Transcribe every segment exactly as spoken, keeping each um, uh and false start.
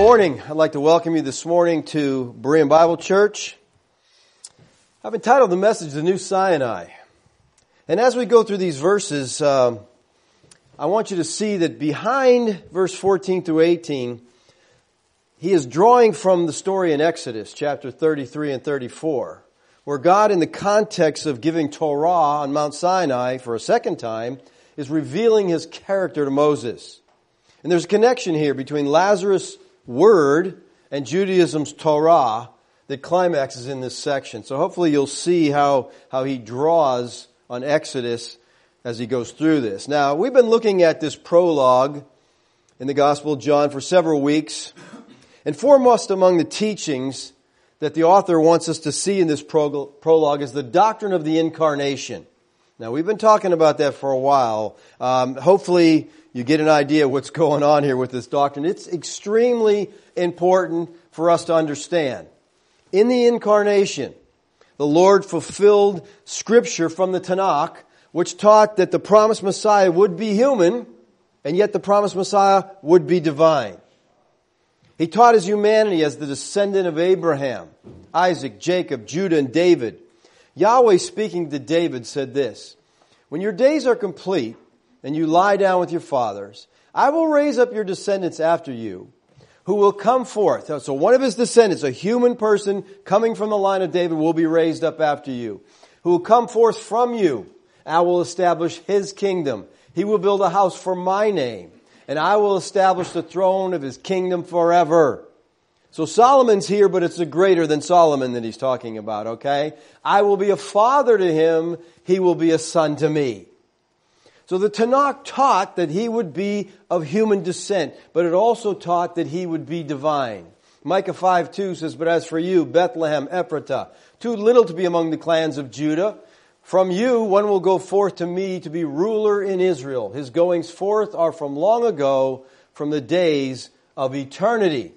morning. I'd like to welcome you this morning to Berean Bible Church. I've entitled the message, The New Sinai. And as we go through these verses, um, I want you to see that behind verse fourteen through eighteen, he is drawing from the story in Exodus, chapter thirty-three and thirty-four, where God, in the context of giving Torah on Mount Sinai for a second time, is revealing his character to Moses. And there's a connection here between Lazarus' word and Judaism's Torah that climaxes in this section. So hopefully you'll see how, how he draws on Exodus as he goes through this. Now, we've been looking at this prologue in the Gospel of John for several weeks. And foremost among the teachings that the author wants us to see in this pro- prologue is the doctrine of the Incarnation. Now, we've been talking about that for a while. Um, hopefully, you get an idea of what's going on here with this doctrine. It's extremely important for us to understand. In the Incarnation, the Lord fulfilled Scripture from the Tanakh, which taught that the promised Messiah would be human, and yet the promised Messiah would be divine. He taught his humanity as the descendant of Abraham, Isaac, Jacob, Judah, and David. Yahweh, speaking to David, said this: "When your days are complete and you lie down with your fathers, I will raise up your descendants after you, who will come forth." So one of his descendants, a human person coming from the line of David, will be raised up after you, "who will come forth from you. I will establish his kingdom. He will build a house for my name, and I will establish the throne of his kingdom forever." So Solomon's here, but it's a greater than Solomon that he's talking about, okay? "I will be a father to him. He will be a son to me." So the Tanakh taught that he would be of human descent, but it also taught that he would be divine. Micah five two says, "But as for you, Bethlehem, Ephratah, too little to be among the clans of Judah, from you one will go forth to me to be ruler in Israel. His goings forth are from long ago, from the days of eternity."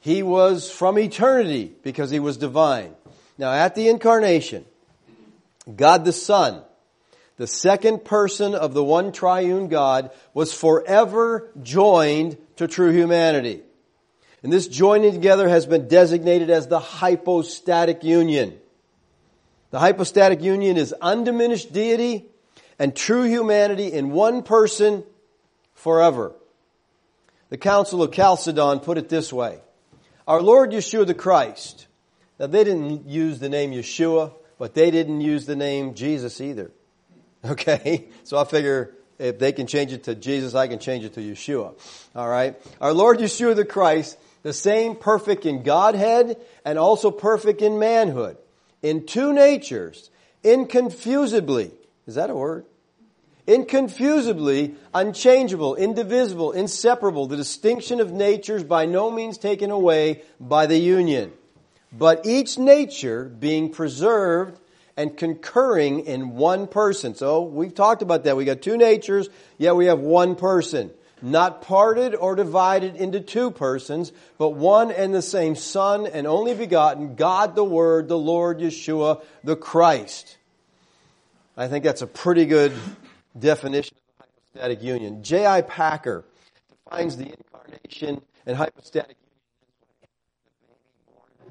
He was from eternity because he was divine. Now, at the Incarnation, God the Son, the second person of the one triune God, was forever joined to true humanity. And this joining together has been designated as the hypostatic union. The hypostatic union is undiminished deity and true humanity in one person forever. The Council of Chalcedon put it this way: "Our Lord Yeshua the Christ." Now, they didn't use the name Yeshua, but they didn't use the name Jesus either. Okay? So I figure if they can change it to Jesus, I can change it to Yeshua. All right? "Our Lord Yeshua the Christ, the same perfect in Godhead and also perfect in manhood, in two natures, inconfusedly," is that a word? "Inconfusedly, unchangeable, indivisible, inseparable, the distinction of natures by no means taken away by the union, but each nature being preserved and concurring in one person." So we've talked about that. We got two natures, yet we have one person. "Not parted or divided into two persons, but one and the same Son and only begotten, God the Word, the Lord Yeshua, the Christ." I think that's a pretty good definition of hypostatic union. J I. Packer defines the Incarnation and hypostatic union: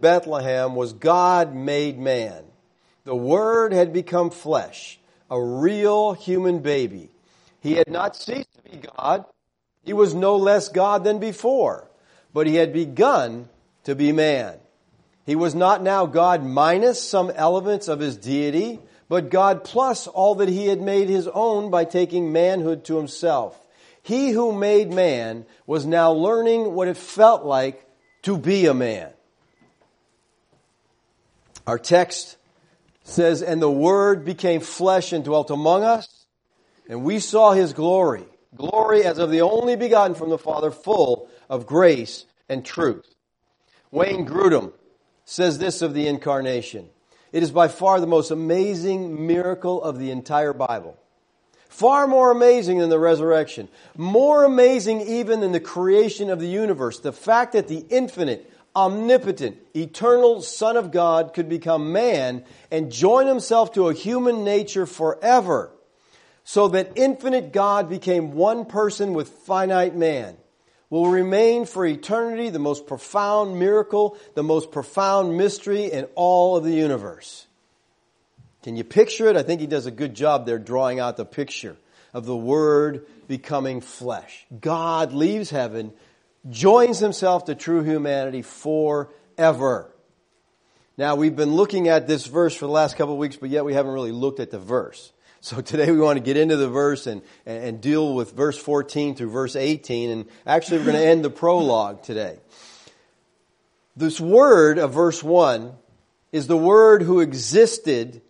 "Bethlehem was God made man. The Word had become flesh, a real human baby. He had not ceased to be God. He was no less God than before, but he had begun to be man. He was not now God minus some elements of his deity, but God plus all that he had made his own by taking manhood to himself. He who made man was now learning what it felt like to be a man." Our text says, "And the Word became flesh and dwelt among us, and we saw his glory, glory as of the only begotten from the Father, full of grace and truth." Wayne Grudem says this of the Incarnation: "It is by far the most amazing miracle of the entire Bible. Far more amazing than the resurrection. More amazing even than the creation of the universe. The fact that the infinite, omnipotent, eternal Son of God could become man and join himself to a human nature forever, so that infinite God became one person with finite man. will remain for eternity the most profound miracle, the most profound mystery in all of the universe. Can you picture it? I think he does a good job there drawing out the picture of the Word becoming flesh. God leaves heaven, joins himself to true humanity forever. Now, we've been looking at this verse for the last couple of weeks, but yet we haven't really looked at the verse. So today we want to get into the verse and, and deal with verse fourteen through verse eighteen. And actually, we're going to end the prologue today. This word of verse one is the word who existed.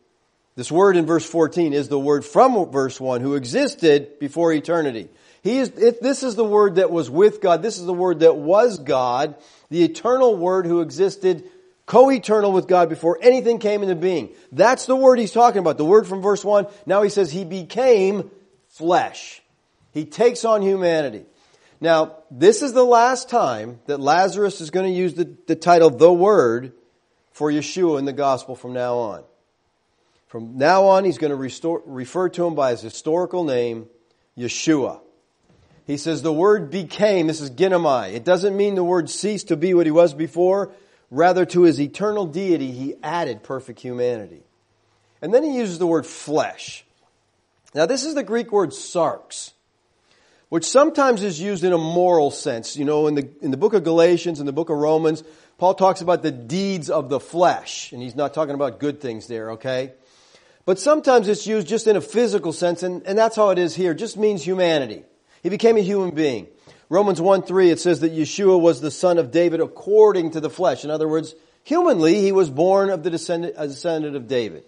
This word in verse fourteen is the word from verse one who existed before eternity. He is, if this is the word that was with God. This is the word that was God, the eternal word who existed co-eternal with God before anything came into being. That's the word he's talking about. The word from verse one. Now he says he became flesh. He takes on humanity. Now, this is the last time that Lazarus is going to use the, the title, the Word, for Yeshua in the gospel from now on. From now on, he's going to restore, refer to him by his historical name, Yeshua. He says the word became, this is ginomai. It doesn't mean the word ceased to be what he was before. Rather, to his eternal deity, he added perfect humanity. And then he uses the word flesh. Now, this is the Greek word sarx, which sometimes is used in a moral sense. You know, in the in the book of Galatians, in the book of Romans, Paul talks about the deeds of the flesh. And he's not talking about good things there, okay? But sometimes it's used just in a physical sense, and, and that's how it is here. It just means humanity. He became a human being. Romans one three, it says that Yeshua was the son of David according to the flesh. In other words, humanly, he was born of the descendant, a descendant of David.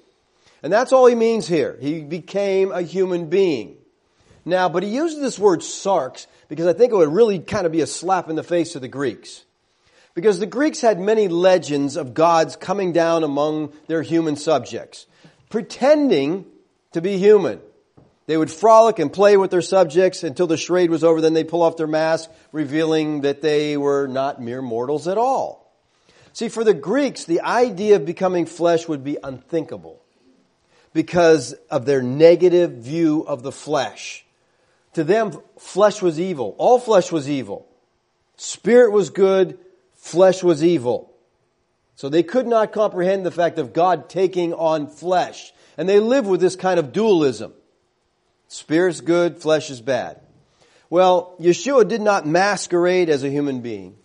And that's all he means here. He became a human being. Now, but he uses this word sarx because I think it would really kind of be a slap in the face to the Greeks. Because the Greeks had many legends of gods coming down among their human subjects, pretending to be human. They would frolic and play with their subjects until the charade was over. Then they'd pull off their mask, revealing that they were not mere mortals at all. See, for the Greeks, the idea of becoming flesh would be unthinkable because of their negative view of the flesh. To them, flesh was evil. All flesh was evil. Spirit was good. Flesh was evil. So they could not comprehend the fact of God taking on flesh. And they lived with this kind of dualism. Spirit's good, flesh is bad. Well, Yeshua did not masquerade as a human being.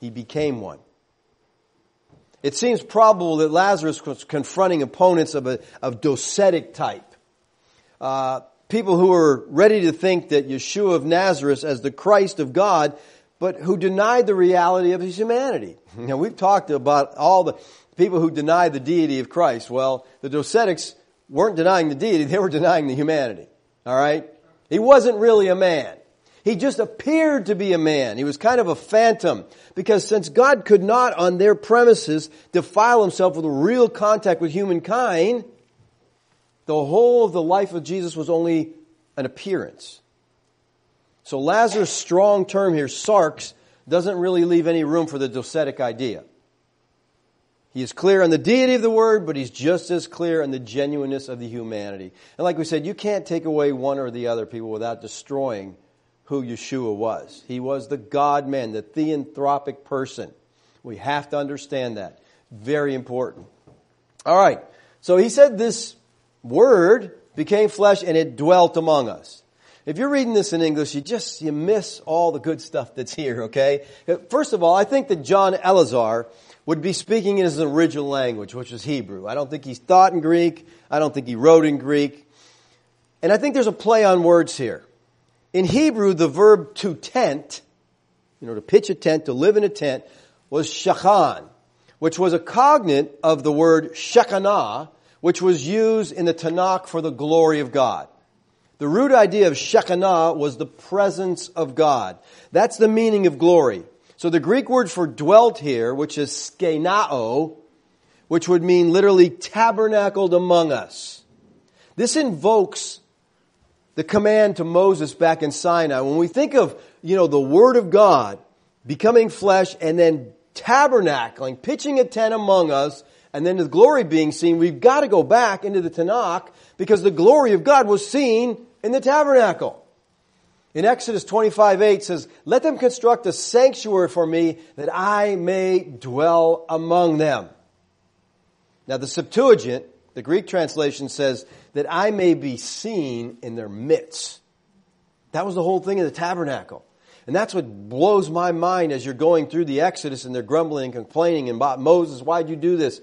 He became one. It seems probable that Lazarus was confronting opponents of a of docetic type. Uh, people who were ready to think that Yeshua of Nazareth as the Christ of God, but who denied the reality of his humanity. Now, we've talked about all the people who deny the deity of Christ. Well, the docetics weren't denying the deity, they were denying the humanity. All right? He wasn't really a man. He just appeared to be a man. He was kind of a phantom. Because since God could not, on their premises, defile himself with real contact with humankind, the whole of the life of Jesus was only an appearance. So Lazarus' strong term here, sarx, doesn't really leave any room for the docetic idea. He is clear on the deity of the Word, but he's just as clear on the genuineness of the humanity. And like we said, you can't take away one or the other, people, without destroying who Yeshua was. He was the God-man, the theanthropic person. We have to understand that. Very important. All right. So he said this Word became flesh and it dwelt among us. If you're reading this in English, you just you miss all the good stuff that's here, okay? First of all, I think that John Eleazar would be speaking in his original language, which was Hebrew. I don't think he thought in Greek. I don't think he wrote in Greek. And I think there's a play on words here. In Hebrew, the verb to tent, you know, to pitch a tent, to live in a tent, was shachan, which was a cognate of the word Shekhinah, which was used in the Tanakh for the glory of God. The root idea of Shekhinah was the presence of God. That's the meaning of glory. So the Greek word for dwelt here, which is skenao, which would mean literally tabernacled among us. This invokes the command to Moses back in Sinai. When we think of, you know, the Word of God becoming flesh and then tabernacling, pitching a tent among us, and then the glory being seen, we've got to go back into the Tanakh because the glory of God was seen in the tabernacle. In Exodus twenty-five eight says, "Let them construct a sanctuary for me that I may dwell among them." Now the Septuagint, the Greek translation, says that I may be seen in their midst. That was the whole thing of the tabernacle. And that's what blows my mind as you're going through the Exodus and they're grumbling and complaining about Moses, why'd you do this?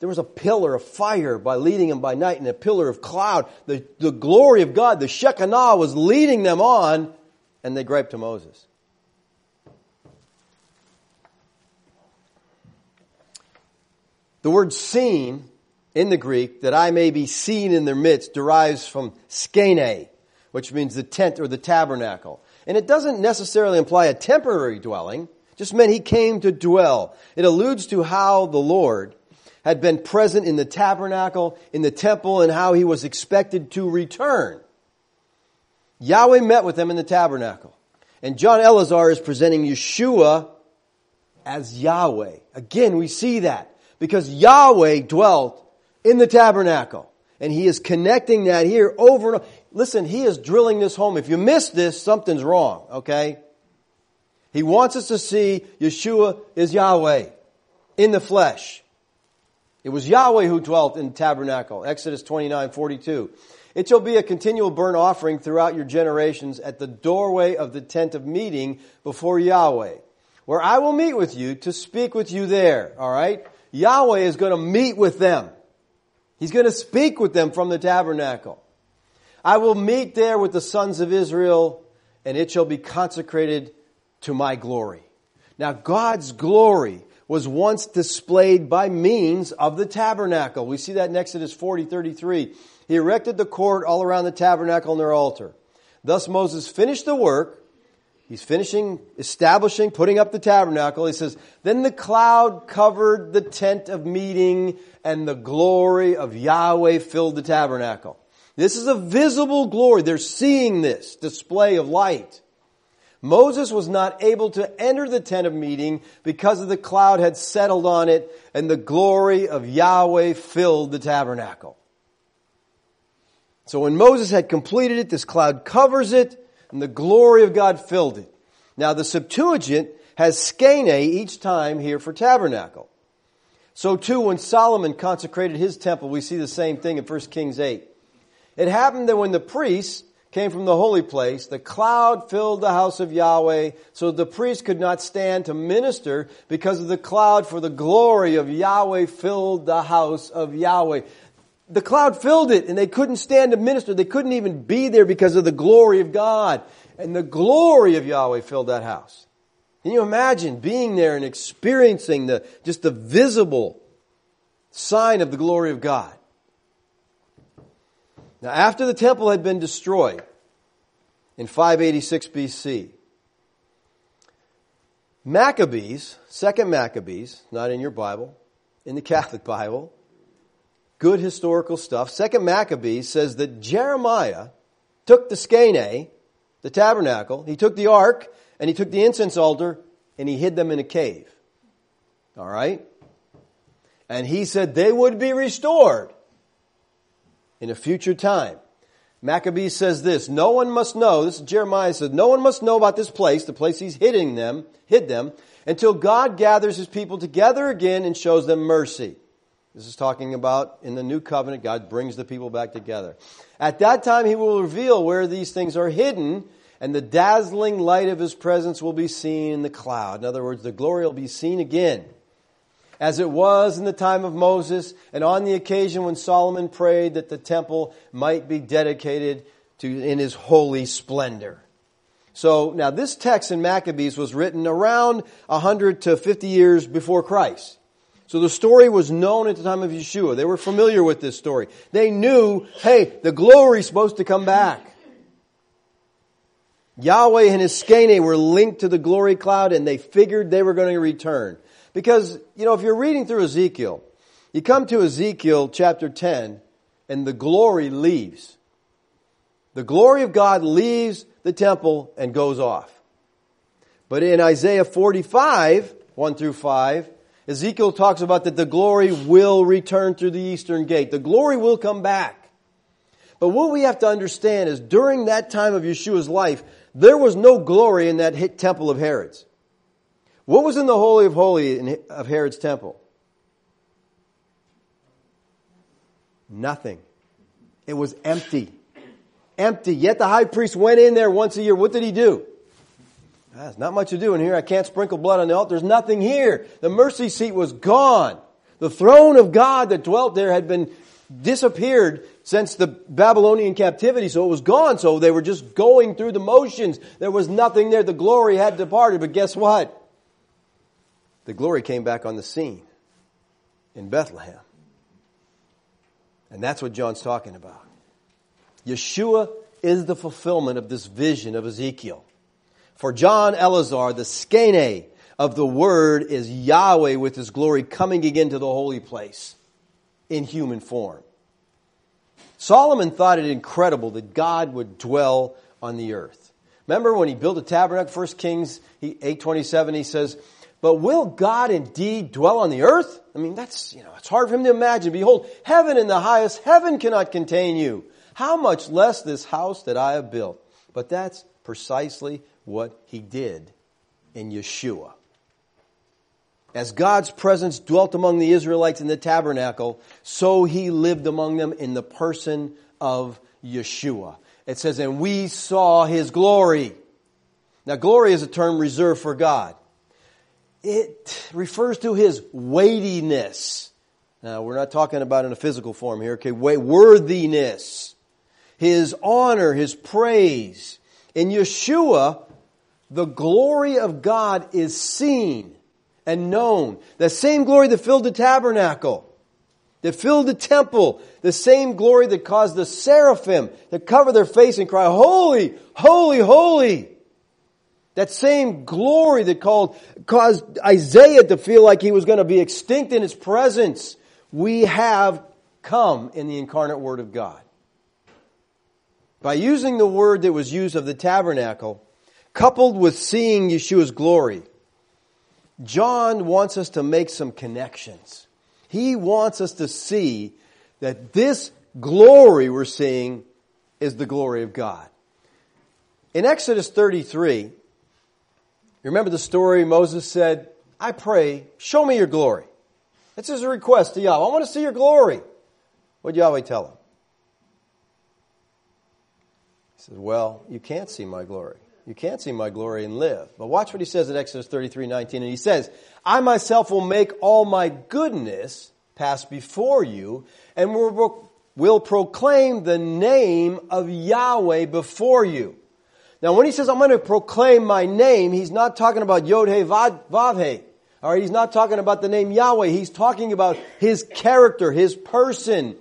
There was a pillar of fire by leading them by night and a pillar of cloud. The, the glory of God, the Shekhinah, was leading them on, and they griped to Moses. The word seen in the Greek, that I may be seen in their midst, derives from skene, which means the tent or the tabernacle. And it doesn't necessarily imply a temporary dwelling, just meant he came to dwell. It alludes to how the Lord had been present in the tabernacle, in the temple, and how he was expected to return. Yahweh met with them in the tabernacle. And John Eleazar is presenting Yeshua as Yahweh. Again, we see that because Yahweh dwelt in the tabernacle. And he is connecting that here over and over. Listen, he is drilling this home. If you miss this, something's wrong, okay? He wants us to see Yeshua is Yahweh in the flesh. It was Yahweh who dwelt in the tabernacle. Exodus twenty-nine forty-two. It shall be a continual burnt offering throughout your generations at the doorway of the tent of meeting before Yahweh, where I will meet with you to speak with you there. All right? Yahweh is going to meet with them. He's going to speak with them from the tabernacle. I will meet there with the sons of Israel, and it shall be consecrated to my glory. Now, God's glory was once displayed by means of the tabernacle. We see that in Exodus forty thirty-three. He erected the court all around the tabernacle and their altar. Thus Moses finished the work. He's finishing, establishing, putting up the tabernacle. He says, "Then the cloud covered the tent of meeting, and the glory of Yahweh filled the tabernacle." This is a visible glory. They're seeing this display of light. Moses was not able to enter the tent of meeting because of the cloud had settled on it, and the glory of Yahweh filled the tabernacle. So when Moses had completed it, this cloud covers it, and the glory of God filled it. Now the Septuagint has skene each time here for tabernacle. So too, when Solomon consecrated his temple, we see the same thing in First Kings eight. It happened that when the priests came from the holy place, the cloud filled the house of Yahweh, so the priest could not stand to minister because of the cloud, for the glory of Yahweh filled the house of Yahweh. The cloud filled it, and they couldn't stand to minister. They couldn't even be there because of the glory of God. And the glory of Yahweh filled that house. Can you imagine being there and experiencing the just the visible sign of the glory of God? Now, after the temple had been destroyed in five eighty-six B C, Maccabees, Second Maccabees, not in your Bible, in the Catholic Bible, good historical stuff. Second Maccabees says that Jeremiah took the skene, the tabernacle, he took the ark, and he took the incense altar, and he hid them in a cave. All right? And he said they would be restored in a future time. Maccabees says this, no one must know, this is Jeremiah says, no one must know about this place, the place he's hiding them, hid them, until God gathers his people together again and shows them mercy. This is talking about in the new covenant, God brings the people back together. At that time he will reveal where these things are hidden, and the dazzling light of his presence will be seen in the cloud. In other words, the glory will be seen again, as it was in the time of Moses, and on the occasion when Solomon prayed that the temple might be dedicated to in his holy splendor. So, now this text in Maccabees was written around one hundred to fifty years before Christ. So the story was known at the time of Yeshua. They were familiar with this story. They knew, hey, the glory is supposed to come back. Yahweh and his skene were linked to the glory cloud, and they figured they were going to return. Because, you know, if you're reading through Ezekiel, you come to Ezekiel chapter ten, and the glory leaves. The glory of God leaves the temple and goes off. But in Isaiah forty-five, one through five, Ezekiel talks about that the glory will return through the eastern gate. The glory will come back. But what we have to understand is during that time of Yeshua's life, There was no glory in that temple of Herod's. What was in the Holy of Holies of Herod's temple? Nothing. It was empty. Empty. Yet the high priest went in there once a year. What did he do? Ah, there's not much to do in here. I can't sprinkle blood on the altar. There's nothing here. The mercy seat was gone. The throne of God that dwelt there had been disappeared since the Babylonian captivity, so it was gone. So they were just going through the motions. There was nothing there. The glory had departed. But guess what? The glory came back on the scene in Bethlehem. And that's what John's talking about. Yeshua is the fulfillment of this vision of Ezekiel. For John Eleazar, the Shekhinah of the Word is Yahweh with His glory coming again to the holy place in human form. Solomon thought it incredible that God would dwell on the earth. Remember when he built a tabernacle, First Kings eight twenty-seven, he says, "But will God indeed dwell on the earth?" I mean, that's, you know, it's hard for him to imagine. "Behold, heaven in the highest heaven cannot contain you. How much less this house that I have built?" But that's precisely what he did in Yeshua. As God's presence dwelt among the Israelites in the tabernacle, so He lived among them in the person of Yeshua. It says, "And we saw His glory." Now, glory is a term reserved for God. It refers to His weightiness. Now, we're not talking about in a physical form here. Okay, worthiness. His honor, His praise. In Yeshua, the glory of God is seen and known. The same glory that filled the tabernacle, that filled the temple, the same glory that caused the seraphim to cover their face and cry, "Holy, holy, holy." That same glory that called, caused Isaiah to feel like he was going to be extinct in His presence. We have come in the incarnate Word of God. By using the word that was used of the tabernacle, coupled with seeing Yeshua's glory, John wants us to make some connections. He wants us to see that this glory we're seeing is the glory of God. In Exodus thirty-three, remember the story Moses said, "I pray, show me your glory." That's his request to Yahweh. "I want to see your glory." What did Yahweh tell him? He says, "Well, you can't see my glory. You can't see my glory and live." But watch what he says in Exodus thirty-three nineteen. And he says, "I myself will make all my goodness pass before you and will, will proclaim the name of Yahweh before you." Now, when he says, "I'm going to proclaim my name," he's not talking about Yod-Heh, Vav-Heh. All right, he's not talking about the name Yahweh. He's talking about His character, His person.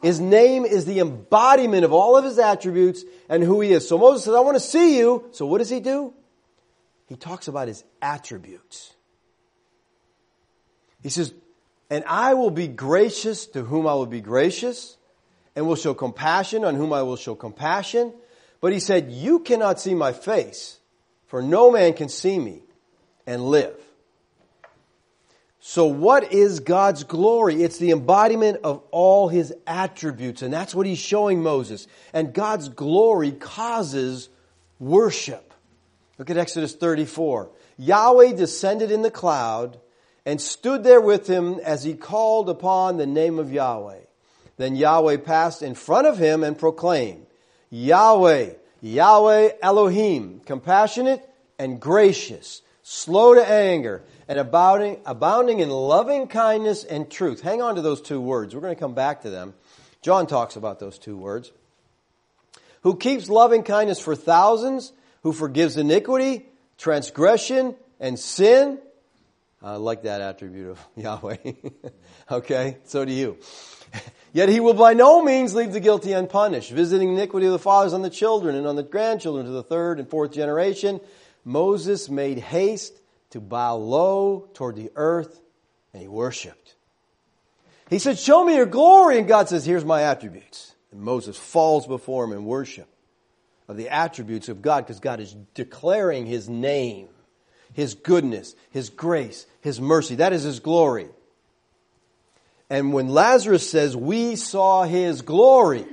His name is the embodiment of all of His attributes and who He is. So Moses says, "I want to see you." So what does he do? He talks about His attributes. He says, "And I will be gracious to whom I will be gracious, and will show compassion on whom I will show compassion." But He said, "You cannot see my face, for no man can see me and live." So what is God's glory? It's the embodiment of all His attributes. And that's what He's showing Moses. And God's glory causes worship. Look at Exodus thirty-four. "Yahweh descended in the cloud and stood there with him as he called upon the name of Yahweh. Then Yahweh passed in front of him and proclaimed, 'Yahweh, Yahweh Elohim, compassionate and gracious, slow to anger, and abounding, abounding in loving kindness and truth.'" Hang on to those two words. We're going to come back to them. John talks about those two words. "Who keeps loving kindness for thousands, who forgives iniquity, transgression, and sin." I like that attribute of Yahweh. Okay, so do you. "Yet He will by no means leave the guilty unpunished, visiting iniquity of the fathers on the children and on the grandchildren to the third and fourth generation. Moses made haste to bow low toward the earth, and he worshipped." He said, "Show me your glory." And God says, "Here's my attributes." And Moses falls before Him in worship of the attributes of God, because God is declaring His name, His goodness, His grace, His mercy. That is His glory. And when Lazarus says, "We saw His glory,"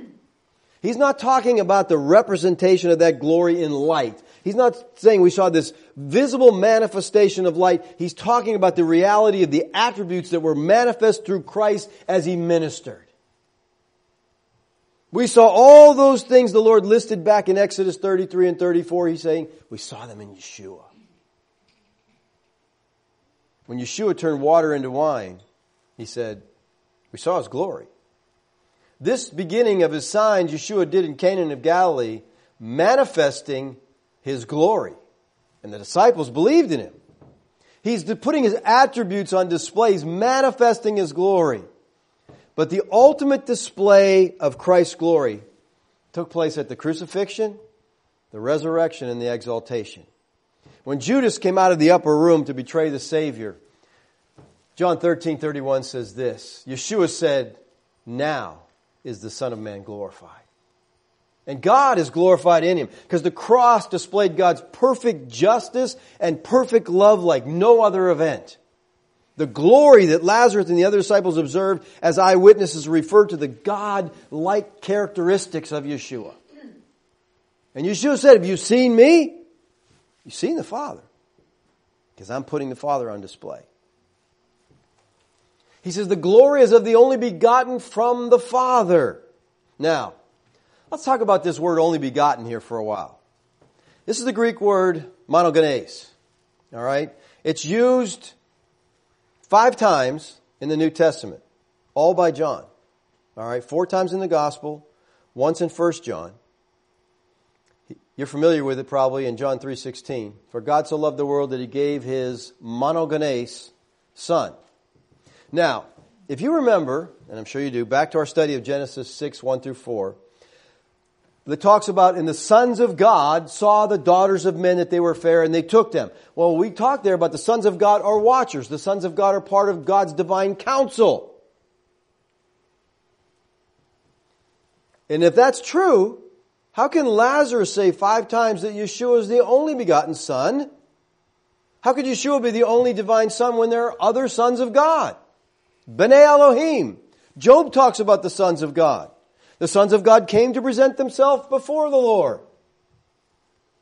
he's not talking about the representation of that glory in light. He's not saying we saw this visible manifestation of light. He's talking about the reality of the attributes that were manifest through Christ as He ministered. We saw all those things the Lord listed back in Exodus thirty-three and thirty-four. He's saying we saw them in Yeshua. When Yeshua turned water into wine, He said, we saw His glory. This beginning of His signs Yeshua did in Canaan of Galilee, manifesting His glory. And the disciples believed in Him. He's putting His attributes on display. He's manifesting His glory. But the ultimate display of Christ's glory took place at the crucifixion, the resurrection, and the exaltation. When Judas came out of the upper room to betray the Savior, John thirteen thirty-one says this, Yeshua said, now is the Son of Man glorified. And God is glorified in Him, because the cross displayed God's perfect justice and perfect love like no other event. The glory that Lazarus and the other disciples observed as eyewitnesses referred to the God-like characteristics of Yeshua. And Yeshua said, have you seen me? You've seen the Father, because I'm putting the Father on display. He says, the glory is of the only begotten from the Father. Now, let's talk about this word only begotten here for a while. This is the Greek word monogenes. All right? It's used five times in the New Testament, all by John. All right? Four times in the Gospel, once in First John. You're familiar with it probably in John three sixteen. For God so loved the world that He gave His monogenes Son. Now, if you remember, and I'm sure you do, back to our study of Genesis six, one through four, that talks about, and the sons of God saw the daughters of men that they were fair, and they took them. Well, we talked there about the sons of God are watchers. The sons of God are part of God's divine counsel. And if that's true, how can Lazarus say five times that Yeshua is the only begotten Son? How could Yeshua be the only divine Son when there are other sons of God? B'nai Elohim. Job talks about the sons of God. The sons of God came to present themselves before the Lord.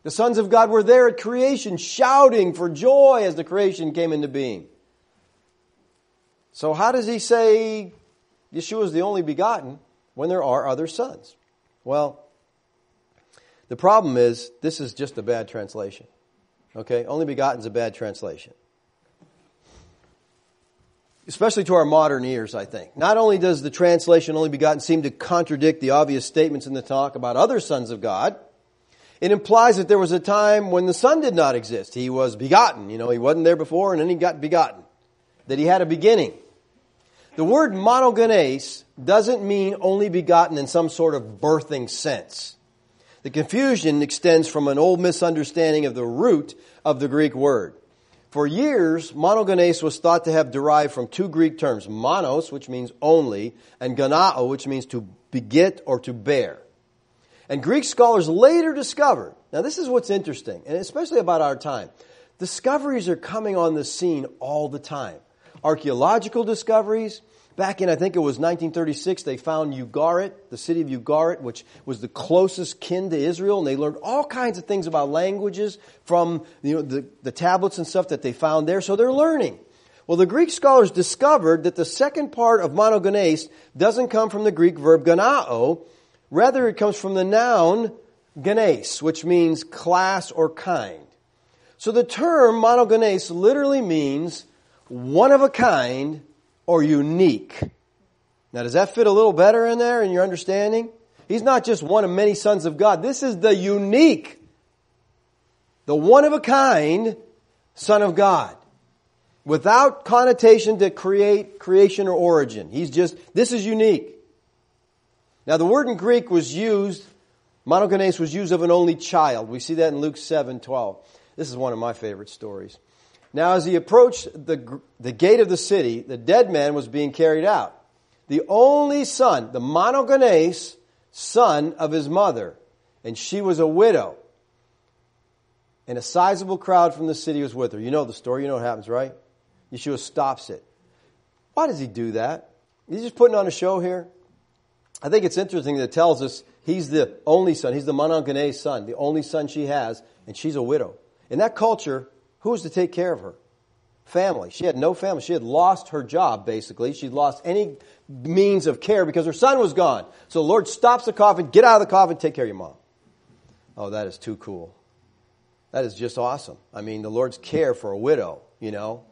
The sons of God were there at creation, shouting for joy as the creation came into being. So how does he say Yeshua is the only begotten when there are other sons? Well, the problem is this is just a bad translation. Okay? Only begotten is a bad translation. Especially to our modern ears, I think. Not only does the translation only begotten seem to contradict the obvious statements in the Tanakh about other sons of God, it implies that there was a time when the Son did not exist. He was begotten. You know, He wasn't there before and then He got begotten. That He had a beginning. The word monogenes doesn't mean only begotten in some sort of birthing sense. The confusion extends from an old misunderstanding of the root of the Greek word. For years, monogenes was thought to have derived from two Greek terms, monos, which means only, and ganao, which means to beget or to bear. And Greek scholars later discovered, now this is what's interesting, and especially about our time, discoveries are coming on the scene all the time. Archaeological discoveries. Back in, I think it was nineteen thirty-six, they found Ugarit, the city of Ugarit, which was the closest kin to Israel. And they learned all kinds of things about languages from you know the, the tablets and stuff that they found there. So they're learning. Well, the Greek scholars discovered that the second part of monogenes doesn't come from the Greek verb ganao. Rather, it comes from the noun genes, which means class or kind. So the term monogenes literally means one of a kind or unique. Now, does that fit a little better in there in your understanding? He's not just one of many sons of God. This is the unique, the one-of-a-kind Son of God, without connotation to create creation or origin. He's just, this is unique. Now, the word in Greek was used, monogenes was used of an only child. We see that in Luke seven twelve. This is one of my favorite stories. Now, as he approached the, the gate of the city, the dead man was being carried out. The only son, the monogenes, son of his mother. And she was a widow. And a sizable crowd from the city was with her. You know the story. You know what happens, right? Yeshua stops it. Why does he do that? He's just putting on a show here. I think it's interesting that it tells us he's the only son. He's the monogenes son, the only son she has. and she's a widow. In that culture, who was to take care of her? Family. She had no family. She had lost her job, basically. She'd lost any means of care because her son was gone. So the Lord stops the coffin, get out of the coffin, take care of your mom. Oh, that is too cool. That is just awesome. I mean, the Lord's care for a widow, you know,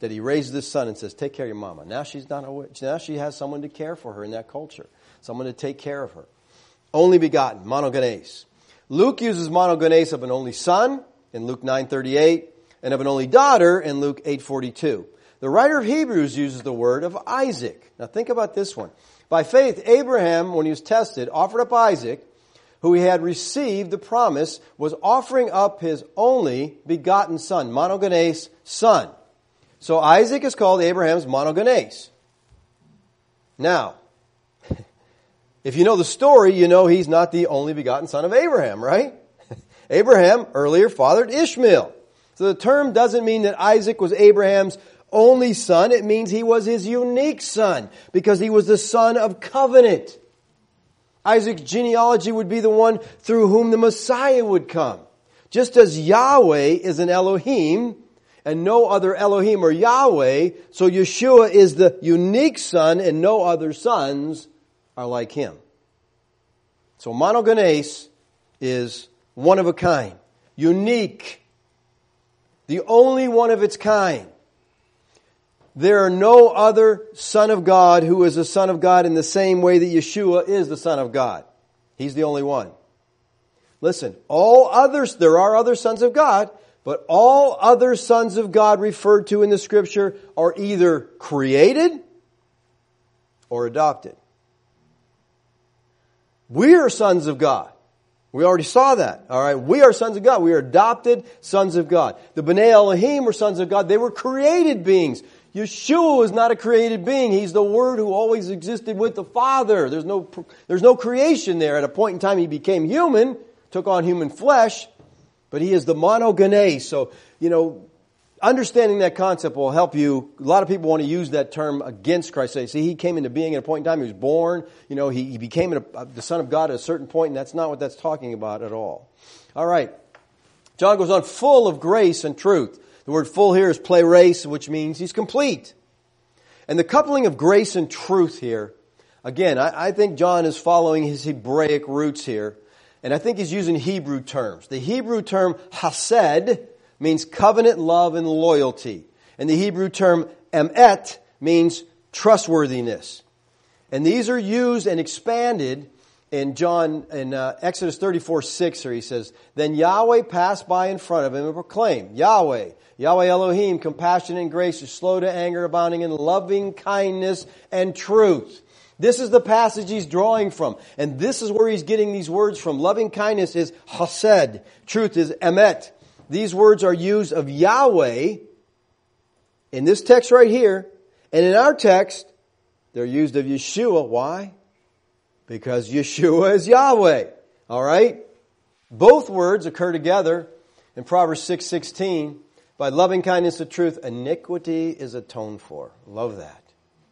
that he raises this son and says, take care of your mama. Now she's not a widow. Now she has someone to care for her in that culture. Someone to take care of her. Only begotten, monogenes. Luke uses monogenes of an only son in Luke nine thirty-eight and of an only daughter in Luke eight forty-two. The writer of Hebrews uses the word of Isaac. Now think about this one. By faith, Abraham, when he was tested, offered up Isaac, who he had received the promise, was offering up his only begotten son, monogenes son. So Isaac is called Abraham's monogenes. Now, if you know the story, you know he's not the only begotten son of Abraham, right? Abraham earlier fathered Ishmael. So the term doesn't mean that Isaac was Abraham's only son. It means he was his unique son because he was the son of covenant. Isaac's genealogy would be the one through whom the Messiah would come. Just as Yahweh is an Elohim and no other Elohim or Yahweh, so Yeshua is the unique son and no other sons are like him. So monogenes is one of a kind, unique. The only one of its kind. There are no other Son of God who is a Son of God in the same way that Yeshua is the Son of God. He's the only one. Listen, all others, there are other sons of God, but all other sons of God referred to in the Scripture are either created or adopted. We are sons of God. We already saw that, all right? We are sons of God. We are adopted sons of God. The B'nai Elohim were sons of God. They were created beings. Yeshua is not a created being. He's the Word who always existed with the Father. There's no, there's no creation there. At a point in time, he became human, took on human flesh, but he is the monogenes. So, you know, understanding that concept will help you. A lot of people want to use that term against Christ. They say, see, he came into being at a point in time. He was born. You know, he, he became a, a, the Son of God at a certain point, and that's not what that's talking about at all. All right. John goes on, full of grace and truth. The word full here is plerase, which means he's complete. And the coupling of grace and truth here, again, I, I think John is following his Hebraic roots here, and I think he's using Hebrew terms. The Hebrew term hased means covenant love and loyalty. And the Hebrew term emet means trustworthiness. And these are used and expanded in John in uh, Exodus thirty-four six, where he says, then Yahweh passed by in front of him and proclaimed, Yahweh, Yahweh Elohim, compassionate and gracious, slow to anger, abounding in loving kindness and truth. This is the passage he's drawing from. And this is where he's getting these words from. Loving kindness is chesed. Truth is emet. These words are used of Yahweh in this text right here. And in our text, they're used of Yeshua. Why? Because Yeshua is Yahweh. All right? Both words occur together in Proverbs six sixteen. By loving kindness and truth, iniquity is atoned for. Love that.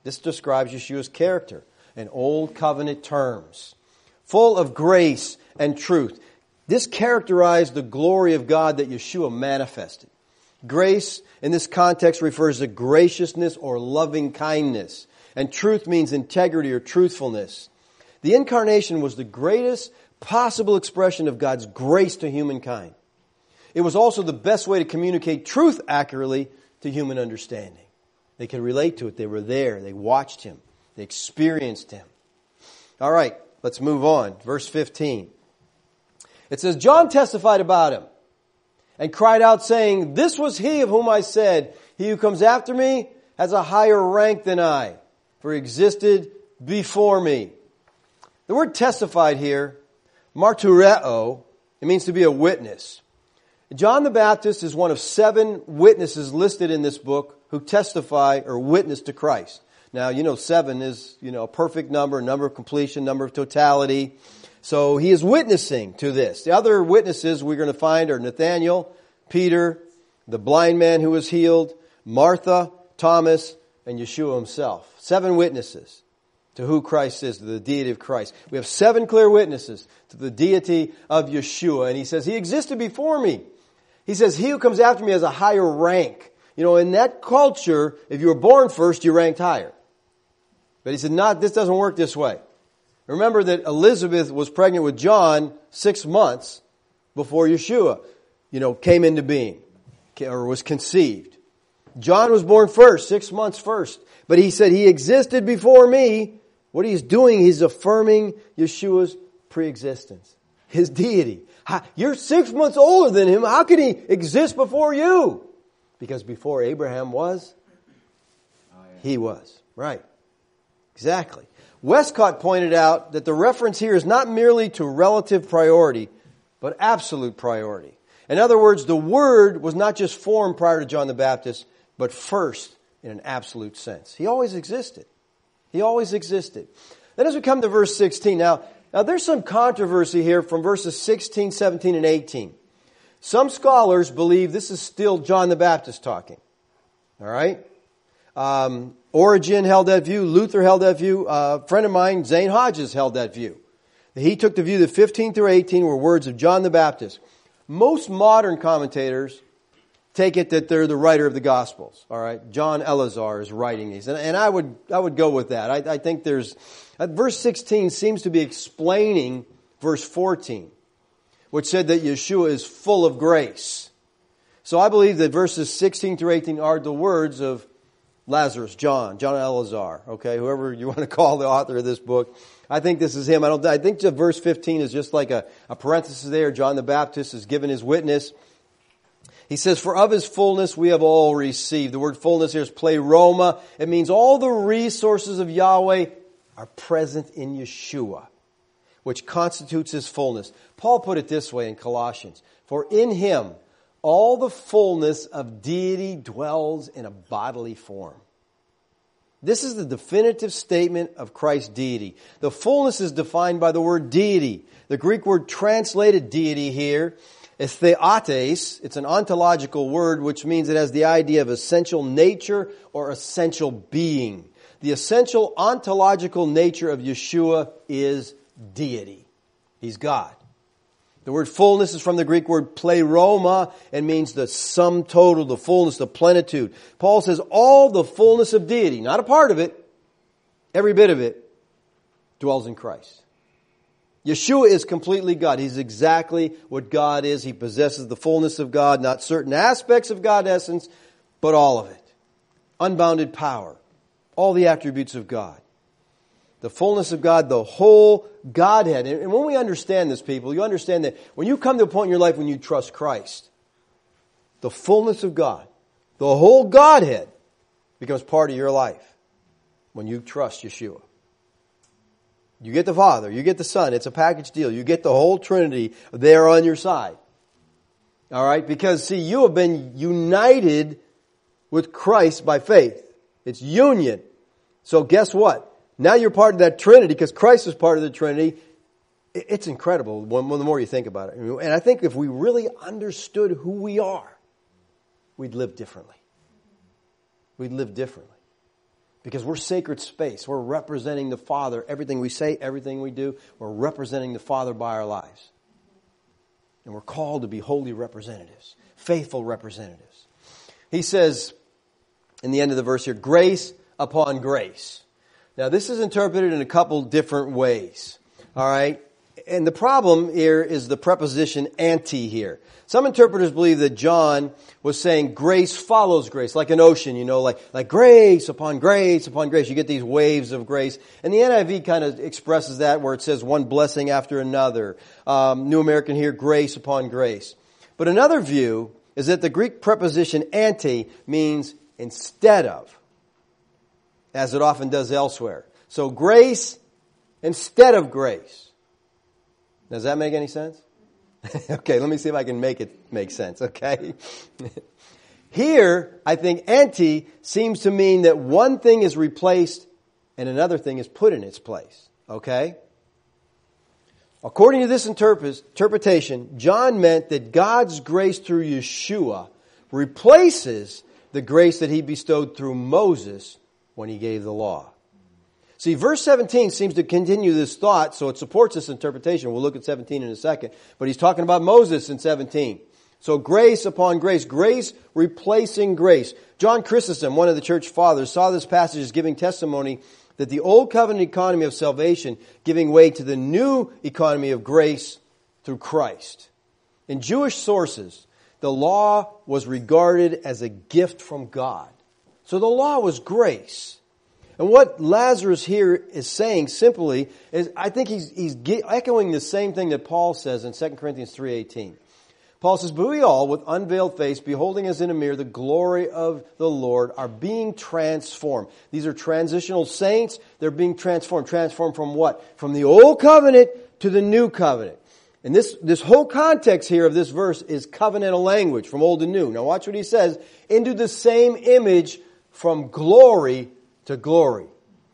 This describes Yeshua's character in old covenant terms. Full of grace and truth. This characterized the glory of God that Yeshua manifested. Grace in this context refers to graciousness or loving kindness. And truth means integrity or truthfulness. The incarnation was the greatest possible expression of God's grace to humankind. It was also the best way to communicate truth accurately to human understanding. They could relate to it. They were there. They watched him. They experienced him. All right, let's move on. Verse fifteen. It says, John testified about him and cried out saying, this was he of whom I said, he who comes after me has a higher rank than I, for he existed before me. The word testified here, martureo, it means to be a witness. John the Baptist is one of seven witnesses listed in this book who testify or witness to Christ. Now, you know, seven is, you know, a perfect number, number of completion, number of totality. So he is witnessing to this. The other witnesses we're going to find are Nathaniel, Peter, the blind man who was healed, Martha, Thomas, and Yeshua himself. Seven witnesses. to who Christ is, to the deity of Christ. We have seven clear witnesses to the deity of Yeshua. And he says, he existed before me. He says, he who comes after me has a higher rank. You know, in that culture, if you were born first, you ranked higher. But he said, not, this doesn't work this way. Remember that Elizabeth was pregnant with John six months before Yeshua, you know, came into being or was conceived. John was born first, six months first. But he said, he existed before me. What he's doing, he's affirming Yeshua's preexistence, his deity. You're six months older than him. How can he exist before you? Because before Abraham was, oh, yeah. he was. Right. Exactly. Westcott pointed out that the reference here is not merely to relative priority, but absolute priority. In other words, the Word was not just formed prior to John the Baptist, but first in an absolute sense. He always existed. He always existed. Then as we come to verse sixteen, now, now there's some controversy here from verses sixteen, seventeen, and eighteen. Some scholars believe this is still John the Baptist talking. All right? Um, Origen held that view. Luther held that view. Uh, a friend of mine, Zane Hodges, held that view. He took the view that fifteen through eighteen were words of John the Baptist. Most modern commentators take it that they're the writer of the Gospels. All right, John Eleazar is writing these, and, and I would I would go with that. I, I think there's uh, verse sixteen seems to be explaining verse fourteen, which said that Yeshua is full of grace. So I believe that verses sixteen through eighteen are the words of Lazarus, John, John Eleazar. Okay, whoever you want to call the author of this book. I think this is him. I don't. I think verse fifteen is just like a, a parenthesis there. John the Baptist is given his witness. He says, for of his fullness we have all received. The word fullness here is pleroma. It means all the resources of Yahweh are present in Yeshua, which constitutes his fullness. Paul put it this way in Colossians. For in him all the fullness of deity dwells in a bodily form. This is the definitive statement of Christ's deity. The fullness is defined by the word deity. The Greek word translated deity here is theates. It's an ontological word, which means it has the idea of essential nature or essential being. The essential ontological nature of Yeshua is deity. He's God. The word fullness is from the Greek word pleroma and means the sum total, the fullness, the plenitude. Paul says all the fullness of deity, not a part of it, every bit of it, dwells in Christ. Yeshua is completely God. He's exactly what God is. He possesses the fullness of God, not certain aspects of God's essence, but all of it. Unbounded power. All the attributes of God. The fullness of God, the whole Godhead. And when we understand this, people, you understand that when you come to a point in your life when you trust Christ, the fullness of God, the whole Godhead, becomes part of your life when you trust Yeshua. You get the Father, you get the Son, it's a package deal. You get the whole Trinity there on your side. All right? Because, see, you have been united with Christ by faith. It's union. So guess what? Now you're part of that Trinity because Christ is part of the Trinity. It's incredible when, when the more you think about it. And I think if we really understood who we are, we'd live differently. We'd live differently. Because we're sacred space. We're representing the Father. Everything we say, everything we do, we're representing the Father by our lives. And we're called to be holy representatives, faithful representatives. He says, in the end of the verse here, grace upon grace. Now, this is interpreted in a couple different ways. All right? And the problem here is the preposition anti here. Some interpreters believe that John was saying grace follows grace, like an ocean, you know, like, like grace upon grace upon grace. You get these waves of grace. And the N I V kind of expresses that where it says one blessing after another. Um, New American here, grace upon grace. But another view is that the Greek preposition anti means instead of, as it often does elsewhere. So grace instead of grace. Does that make any sense? Okay, let me see if I can make it make sense, okay? Here, I think anti seems to mean that one thing is replaced and another thing is put in its place, okay? According to this interpretation, John meant that God's grace through Yeshua replaces the grace that he bestowed through Moses when he gave the law. See, verse seventeen seems to continue this thought, so it supports this interpretation. We'll look at seventeen in a second. But he's talking about Moses in seventeen. So grace upon grace, grace replacing grace. John Chrysostom, one of the church fathers, saw this passage as giving testimony that the old covenant economy of salvation giving way to the new economy of grace through Christ. In Jewish sources, the law was regarded as a gift from God. So the law was grace. And what Lazarus here is saying simply is, I think he's, he's echoing the same thing that Paul says in Second Corinthians three eighteen. Paul says, but we all, with unveiled face, beholding as in a mirror the glory of the Lord, are being transformed. These are transitional saints. They're being transformed. Transformed from what? From the old covenant to the new covenant. And this, this whole context here of this verse is covenantal language from old to new. Now watch what he says. Into the same image from glory to glory.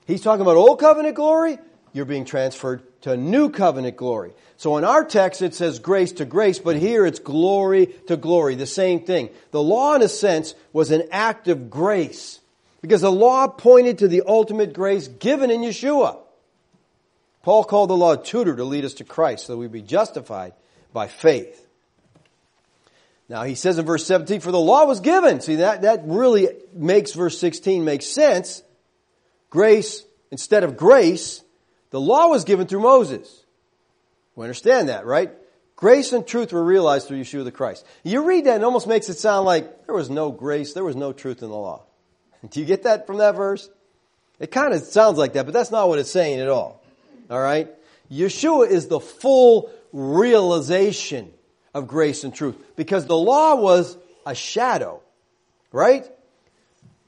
He's talking about old covenant glory. You're being transferred to new covenant glory. So in our text it says grace to grace, but here it's glory to glory. The same thing. The law in a sense was an act of grace, because the law pointed to the ultimate grace given in Yeshua. Paul called the law a tutor to lead us to Christ so that we'd be justified by faith. Now he says in verse seventeen, for the law was given. See, that, that really makes verse sixteen make sense. Grace instead of grace. The law was given through Moses. We understand that, right? Grace and truth were realized through Yeshua the Christ. You read that and it almost makes it sound like there was no grace, there was no truth in the law. Do you get that from that verse? It kind of sounds like that, but that's not what it's saying at all. All right? Yeshua is the full realization of grace and truth, because the law was a shadow, right?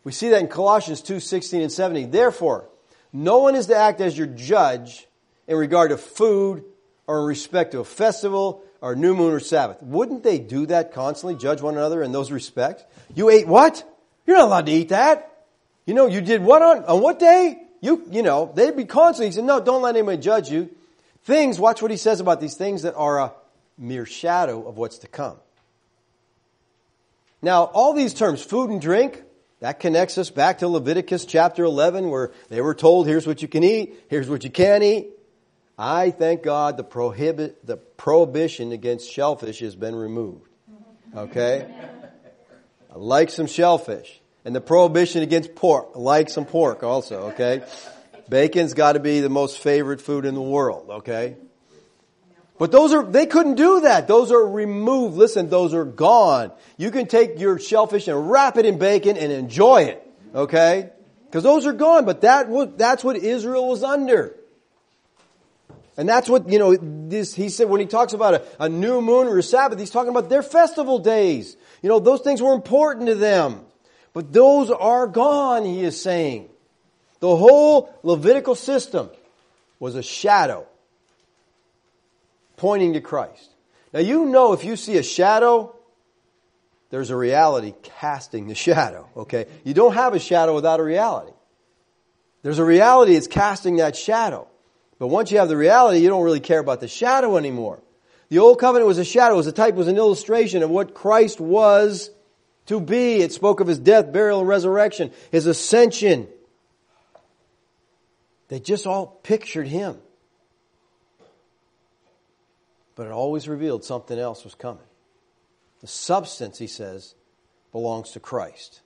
We see that in Colossians two sixteen and seventeen. Therefore, no one is to act as your judge in regard to food or in respect to a festival or new moon or Sabbath. Wouldn't they do that constantly, judge one another in those respects? You ate what? You're not allowed to eat that. You know, you did what on, on what day? You you know, they'd be constantly saying, no, don't let anybody judge you. Things, watch what he says about these things that are a mere shadow of what's to come. Now, all these terms, food and drink, that connects us back to Leviticus chapter eleven, where they were told, here's what you can eat, here's what you can't eat. I thank God the prohibit the prohibition against shellfish has been removed. Okay? I like some shellfish. And the prohibition against pork. I like some pork also, okay? Bacon's got to be the most favorite food in the world, okay? But those are, they couldn't do that. Those are removed. Listen, those are gone. You can take your shellfish and wrap it in bacon and enjoy it. Okay? Because those are gone. But that was, that's what Israel was under. And that's what, you know, this, he said when he talks about a, a new moon or a Sabbath, he's talking about their festival days. You know, those things were important to them. But those are gone, he is saying. The whole Levitical system was a shadow pointing to Christ. Now you know if you see a shadow, there's a reality casting the shadow. Okay? You don't have a shadow without a reality. There's a reality that's casting that shadow. But once you have the reality, you don't really care about the shadow anymore. The old covenant was a shadow, it was a type, it was an illustration of what Christ was to be. It spoke of his death, burial, and resurrection, his ascension. They just all pictured him. But it always revealed something else was coming. The substance, he says, belongs to Christ.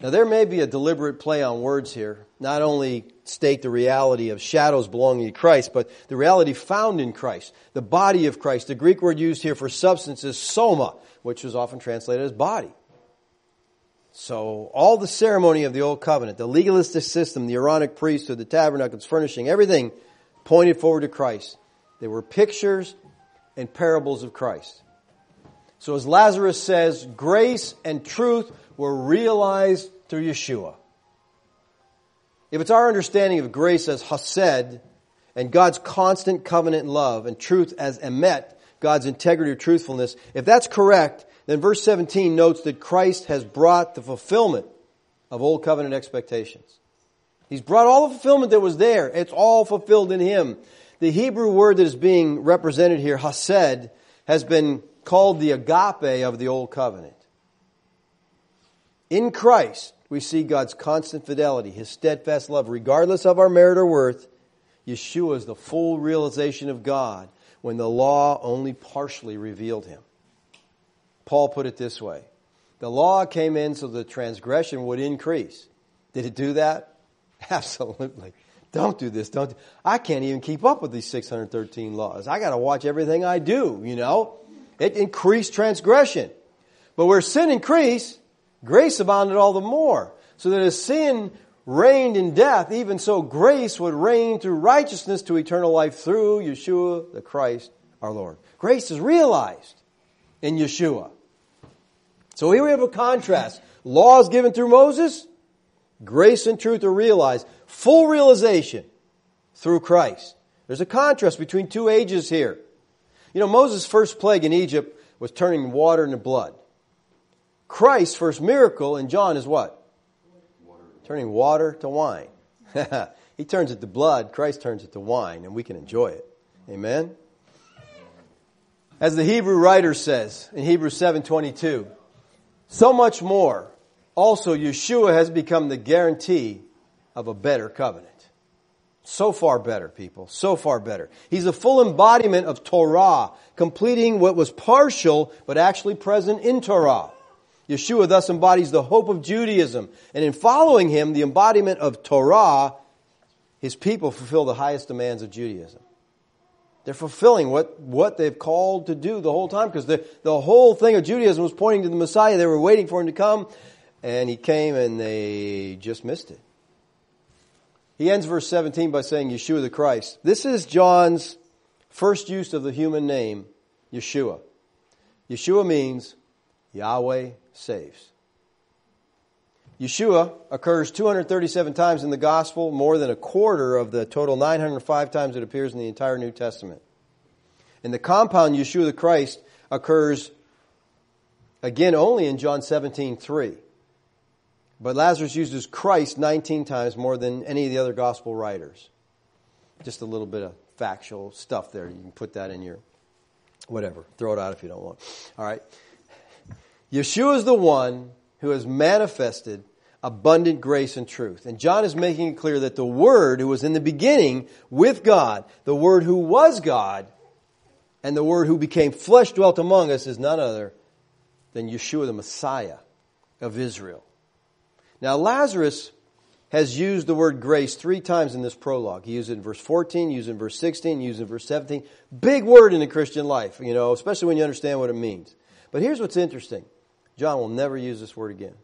Now there may be a deliberate play on words here. Not only state the reality of shadows belonging to Christ, but the reality found in Christ. The body of Christ. The Greek word used here for substance is soma, which is often translated as body. So all the ceremony of the Old Covenant, the legalistic system, the Aaronic priesthood, the tabernacles, furnishing, everything pointed forward to Christ. They were pictures and parables of Christ. So as Lazarus says, grace and truth were realized through Yeshua. If it's our understanding of grace as chesed, and God's constant covenant love, and truth as emet, God's integrity or truthfulness, if that's correct, then verse seventeen notes that Christ has brought the fulfillment of old covenant expectations. He's brought all the fulfillment that was there. It's all fulfilled in him. The Hebrew word that is being represented here, chesed, has been called the agape of the Old Covenant. In Christ, we see God's constant fidelity, His steadfast love, regardless of our merit or worth. Yeshua is the full realization of God when the law only partially revealed Him. Paul put it this way. The law came in so the transgression would increase. Did it do that? Absolutely. Don't do this. Don't. Do. I can't even keep up with these six hundred thirteen laws. I got to watch everything I do, you know. It increased transgression. But where sin increased, grace abounded all the more. So that as sin reigned in death, even so grace would reign through righteousness to eternal life through Yeshua the Christ our Lord. Grace is realized in Yeshua. So here we have a contrast. Law is given through Moses. Grace and truth are realized. Full realization through Christ. There's a contrast between two ages here. You know, Moses' first plague in Egypt was turning water into blood. Christ's first miracle in John is what? Water. Turning water to wine. He turns it to blood. Christ turns it to wine, and we can enjoy it. Amen? As the Hebrew writer says in Hebrews seven twenty-two, so much more, also Yeshua has become the guarantee of a better covenant. So far better, people. So far better. He's a full embodiment of Torah, completing what was partial, but actually present in Torah. Yeshua thus embodies the hope of Judaism. And in following Him, the embodiment of Torah, His people fulfill the highest demands of Judaism. They're fulfilling what, what they've called to do the whole time, because the, the whole thing of Judaism was pointing to the Messiah. They were waiting for Him to come, and He came and they just missed it. He ends verse seventeen by saying, Yeshua the Christ. This is John's first use of the human name, Yeshua. Yeshua means Yahweh saves. Yeshua occurs two hundred thirty-seven times in the Gospel, more than a quarter of the total nine hundred five times it appears in the entire New Testament. And the compound Yeshua the Christ occurs again only in John seventeen three. But Lazarus uses Christ nineteen times more than any of the other Gospel writers. Just a little bit of factual stuff there. You can put that in your whatever. Throw it out if you don't want. All right. Yeshua is the one who has manifested abundant grace and truth. And John is making it clear that the Word who was in the beginning with God, the Word who was God, and the Word who became flesh dwelt among us is none other than Yeshua the Messiah of Israel. Now, Lazarus has used the word grace three times in this prologue. He used it in verse fourteen, used it in verse sixteen, used it in verse seventeen. Big word in the Christian life, you know, especially when you understand what it means. But here's what's interesting. John will never use this word again.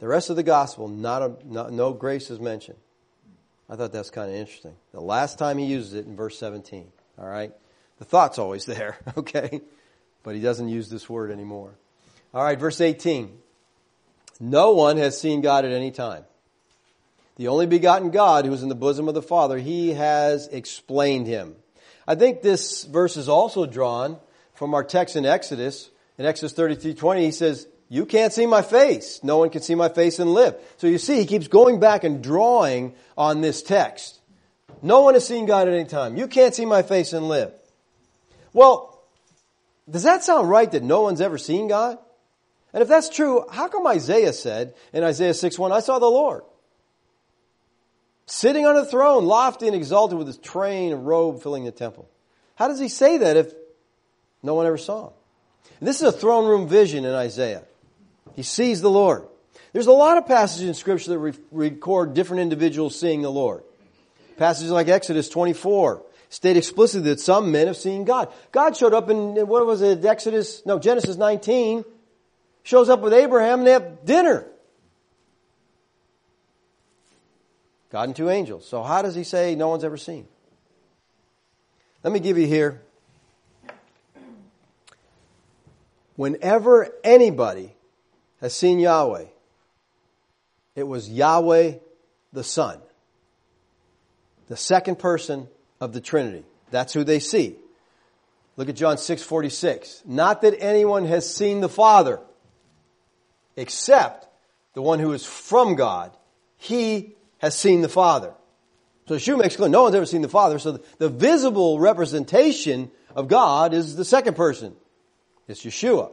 The rest of the gospel, not a, not, no grace is mentioned. I thought that's kind of interesting. The last time he uses it in verse seventeen, all right? The thought's always there, okay? But he doesn't use this word anymore. All right, verse eighteen. No one has seen God at any time. The only begotten God who is in the bosom of the Father, He has explained Him. I think this verse is also drawn from our text in Exodus. In Exodus thirty-three twenty, He says, you can't see my face. No one can see my face and live. So you see, He keeps going back and drawing on this text. No one has seen God at any time. You can't see my face and live. Well, does that sound right that no one's ever seen God? And if that's true, how come Isaiah said in Isaiah six one, I saw the Lord sitting on a throne, lofty and exalted with His train and robe filling the temple? How does he say that if no one ever saw Him? And this is a throne room vision in Isaiah. He sees the Lord. There's a lot of passages in Scripture that re- record different individuals seeing the Lord. Passages like Exodus twenty-four state explicitly that some men have seen God. God showed up in, what was it, Exodus, no, Genesis nineteen, shows up with Abraham and they have dinner. God and two angels. So how does he say no one's ever seen? Let me give you here. Whenever anybody has seen Yahweh, it was Yahweh the Son, the second person of the Trinity. That's who they see. Look at John six forty-six. Not that anyone has seen the Father, except the one who is from God. He has seen the Father. So Yeshua makes clear, no one's ever seen the Father. So the visible representation of God is the second person. It's Yeshua.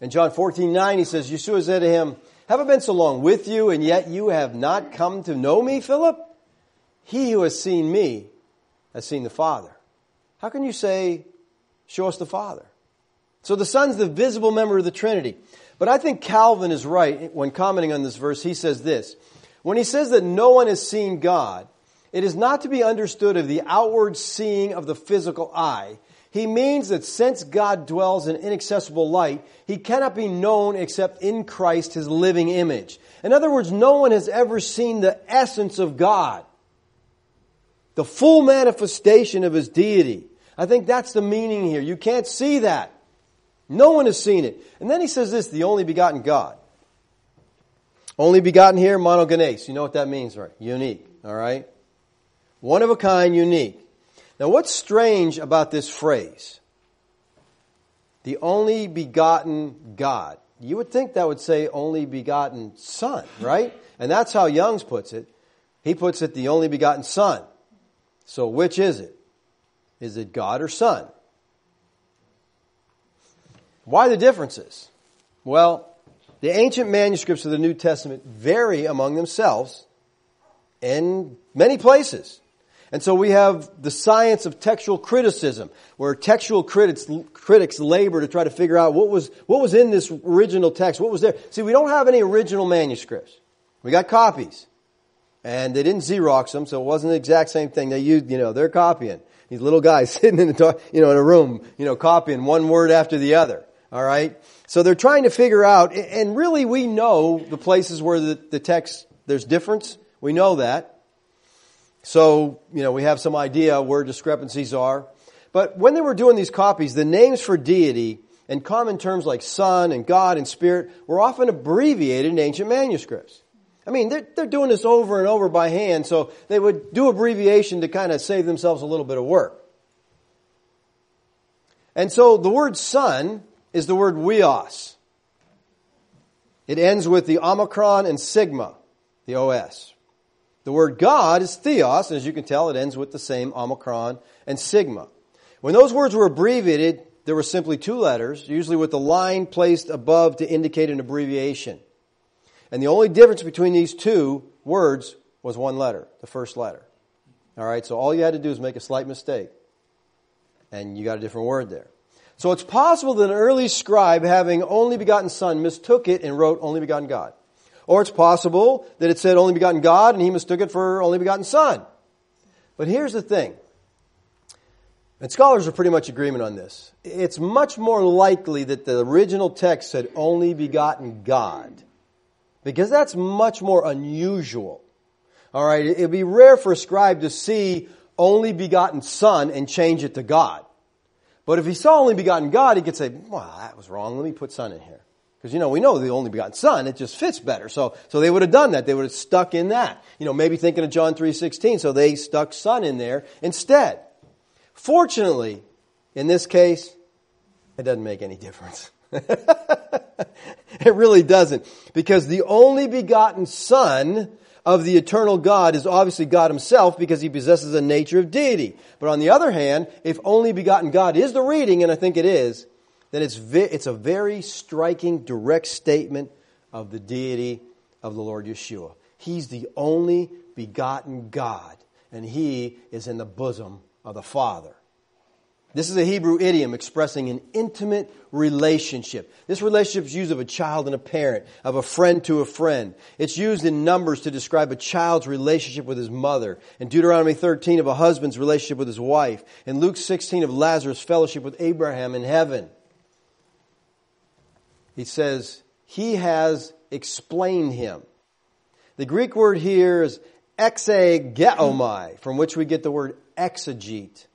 In John fourteen nine, he says, Yeshua said to him, haven't been so long with you, and yet you have not come to know me, Philip? He who has seen me has seen the Father. How can you say, show us the Father? So the Son's the visible member of the Trinity. But I think Calvin is right when commenting on this verse. He says this, when he says that no one has seen God, it is not to be understood of the outward seeing of the physical eye. He means that since God dwells in inaccessible light, he cannot be known except in Christ, his living image. In other words, no one has ever seen the essence of God, the full manifestation of his deity. I think that's the meaning here. You can't see that. No one has seen it. And then he says this, the only begotten God. Only begotten here, monogenes. You know what that means, right? Unique, all right? One of a kind, unique. Now, what's strange about this phrase? The only begotten God. You would think that would say only begotten Son, right? And that's how Young's puts it. He puts it the only begotten Son. So which is it? Is it God or Son? Why the differences? Well, the ancient manuscripts of the New Testament vary among themselves in many places. And so we have the science of textual criticism, where textual critics, critics labor to try to figure out what was, what was in this original text, what was there. See, we don't have any original manuscripts. We got copies. And they didn't Xerox them, so it wasn't the exact same thing. They used, you know, they're copying. These little guys sitting in the, you know, in a room, you know, copying one word after the other. All right? So they're trying to figure out, and really we know the places where the, the text, there's difference. We know that. So, you know, we have some idea where discrepancies are. But when they were doing these copies, the names for deity and common terms like Son and God and Spirit were often abbreviated in ancient manuscripts. I mean, they're, they're doing this over and over by hand, so they would do abbreviation to kind of save themselves a little bit of work. And so the word Son is the word weos. It ends with the omicron and sigma, the O S. The word God is theos, and as you can tell, it ends with the same omicron and sigma. When those words were abbreviated, there were simply two letters, usually with the line placed above to indicate an abbreviation. And the only difference between these two words was one letter, the first letter. All right, so all you had to do is make a slight mistake, and you got a different word there. So it's possible that an early scribe, having only begotten Son, mistook it and wrote only begotten God. Or it's possible that it said only begotten God and he mistook it for only begotten Son. But here's the thing. And scholars are pretty much in agreement on this. It's much more likely that the original text said only begotten God, because that's much more unusual. All right, it would be rare for a scribe to see only begotten Son and change it to God. But if he saw only begotten God, he could say, well, that was wrong. Let me put Son in here. Because, you know, we know the only begotten Son, it just fits better. So so they would have done that. They would have stuck in that. You know, maybe thinking of John three sixteen, so they stuck Son in there instead. Fortunately, in this case, it doesn't make any difference. It really doesn't. Because the only begotten Son of the eternal God is obviously God himself, because he possesses a nature of deity. But on the other hand, if only begotten God is the reading, and I think it is, then it's vi- it's a very striking, direct statement of the deity of the Lord Yeshua. He's the only begotten God, and he is in the bosom of the Father. This is a Hebrew idiom expressing an intimate relationship. This relationship is used of a child and a parent, of a friend to a friend. It's used in Numbers to describe a child's relationship with his mother, in Deuteronomy thirteen of a husband's relationship with his wife, in Luke sixteen of Lazarus' fellowship with Abraham in heaven. He says, he has explained him. The Greek word here is exegeomai, from which we get the word exegete.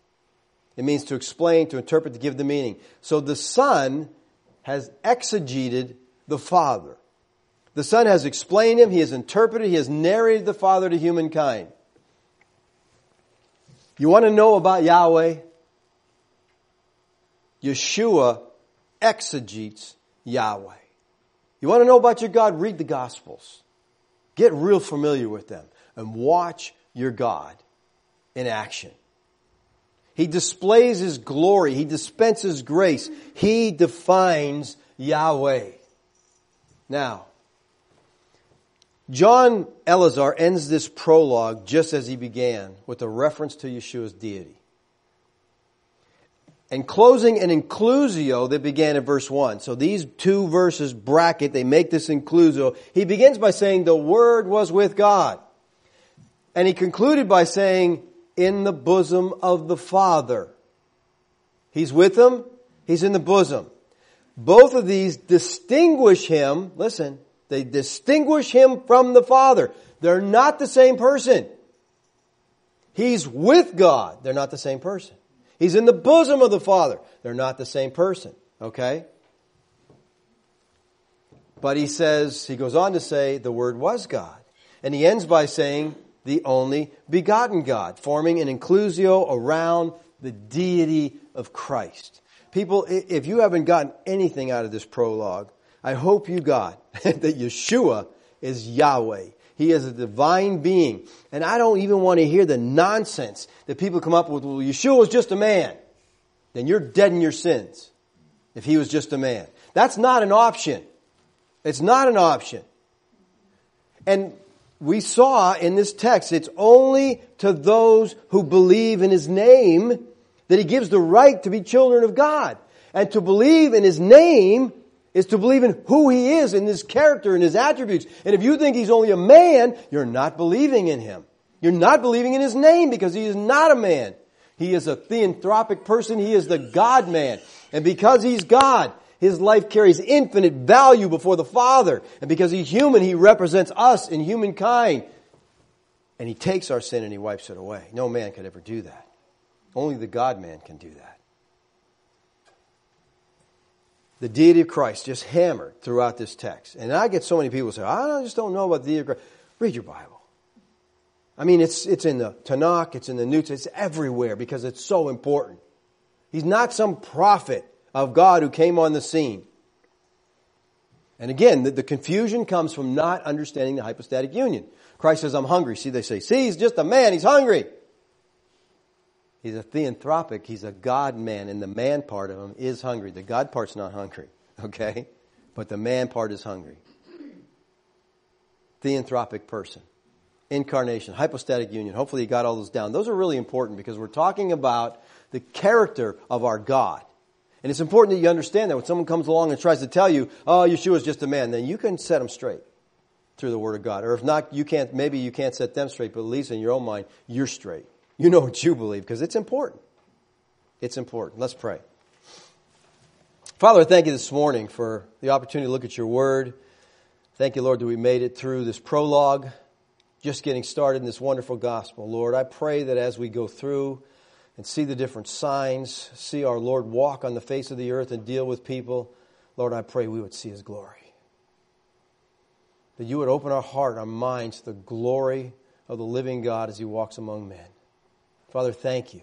It means to explain, to interpret, to give the meaning. So the Son has exegeted the Father. The Son has explained him, he has interpreted, he has narrated the Father to humankind. You want to know about Yahweh? Yeshua exegetes Yahweh. You want to know about your God? Read the Gospels. Get real familiar with them and watch your God in action. He displays his glory. He dispenses grace. He defines Yahweh. Now, John Eleazar ends this prologue just as he began, with a reference to Yeshua's deity. And closing an inclusio that began in verse one. So these two verses bracket, they make this inclusio. He begins by saying, the Word was with God. And he concluded by saying, in the bosom of the Father. He's with Him. He's in the bosom. Both of these distinguish Him. Listen, they distinguish Him from the Father. They're not the same person. He's with God. They're not the same person. He's in the bosom of the Father. They're not the same person. Okay? But he says, he goes on to say, the Word was God. And he ends by saying, the only begotten God, forming an inclusio around the deity of Christ. People, if you haven't gotten anything out of this prologue, I hope you got that Yeshua is Yahweh. He is a divine being. And I don't even want to hear the nonsense that people come up with. Well, Yeshua was just a man. Then you're dead in your sins if He was just a man. That's not an option. It's not an option. And we saw in this text, it's only to those who believe in His name that He gives the right to be children of God. And to believe in His name is to believe in who He is, in His character, and His attributes. And if you think He's only a man, you're not believing in Him. You're not believing in His name, because He is not a man. He is a theanthropic person. He is the God-man. And because He's God, His life carries infinite value before the Father. And because He's human, He represents us in humankind. And He takes our sin and He wipes it away. No man could ever do that. Only the God-man can do that. The deity of Christ just hammered throughout this text. And I get so many people say, I just don't know about the deity of Christ. Read your Bible. I mean, it's it's in the Tanakh, it's in the New Testament, it's everywhere because it's so important. He's not some prophet of God who came on the scene. And again, the, the confusion comes from not understanding the hypostatic union. Christ says, I'm hungry. See, they say, see, He's just a man, He's hungry. He's a theanthropic. He's a God-man, and the man part of Him is hungry. The God part's not hungry, okay? But the man part is hungry. Theanthropic person. Incarnation. Hypostatic union. Hopefully you got all those down. Those are really important because we're talking about the character of our God. And it's important that you understand that when someone comes along and tries to tell you, oh, Yeshua's just a man, then you can set them straight through the Word of God. Or if not, you can't. Maybe you can't set them straight, but at least in your own mind, you're straight. You know what you believe, because it's important. It's important. Let's pray. Father, I thank You this morning for the opportunity to look at Your Word. Thank You, Lord, that we made it through this prologue, just getting started in this wonderful gospel. Lord, I pray that as we go through and see the different signs, see our Lord walk on the face of the earth and deal with people, Lord, I pray we would see His glory. That You would open our heart, our minds to the glory of the living God as He walks among men. Father, thank You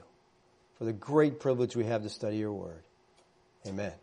for the great privilege we have to study Your Word. Amen.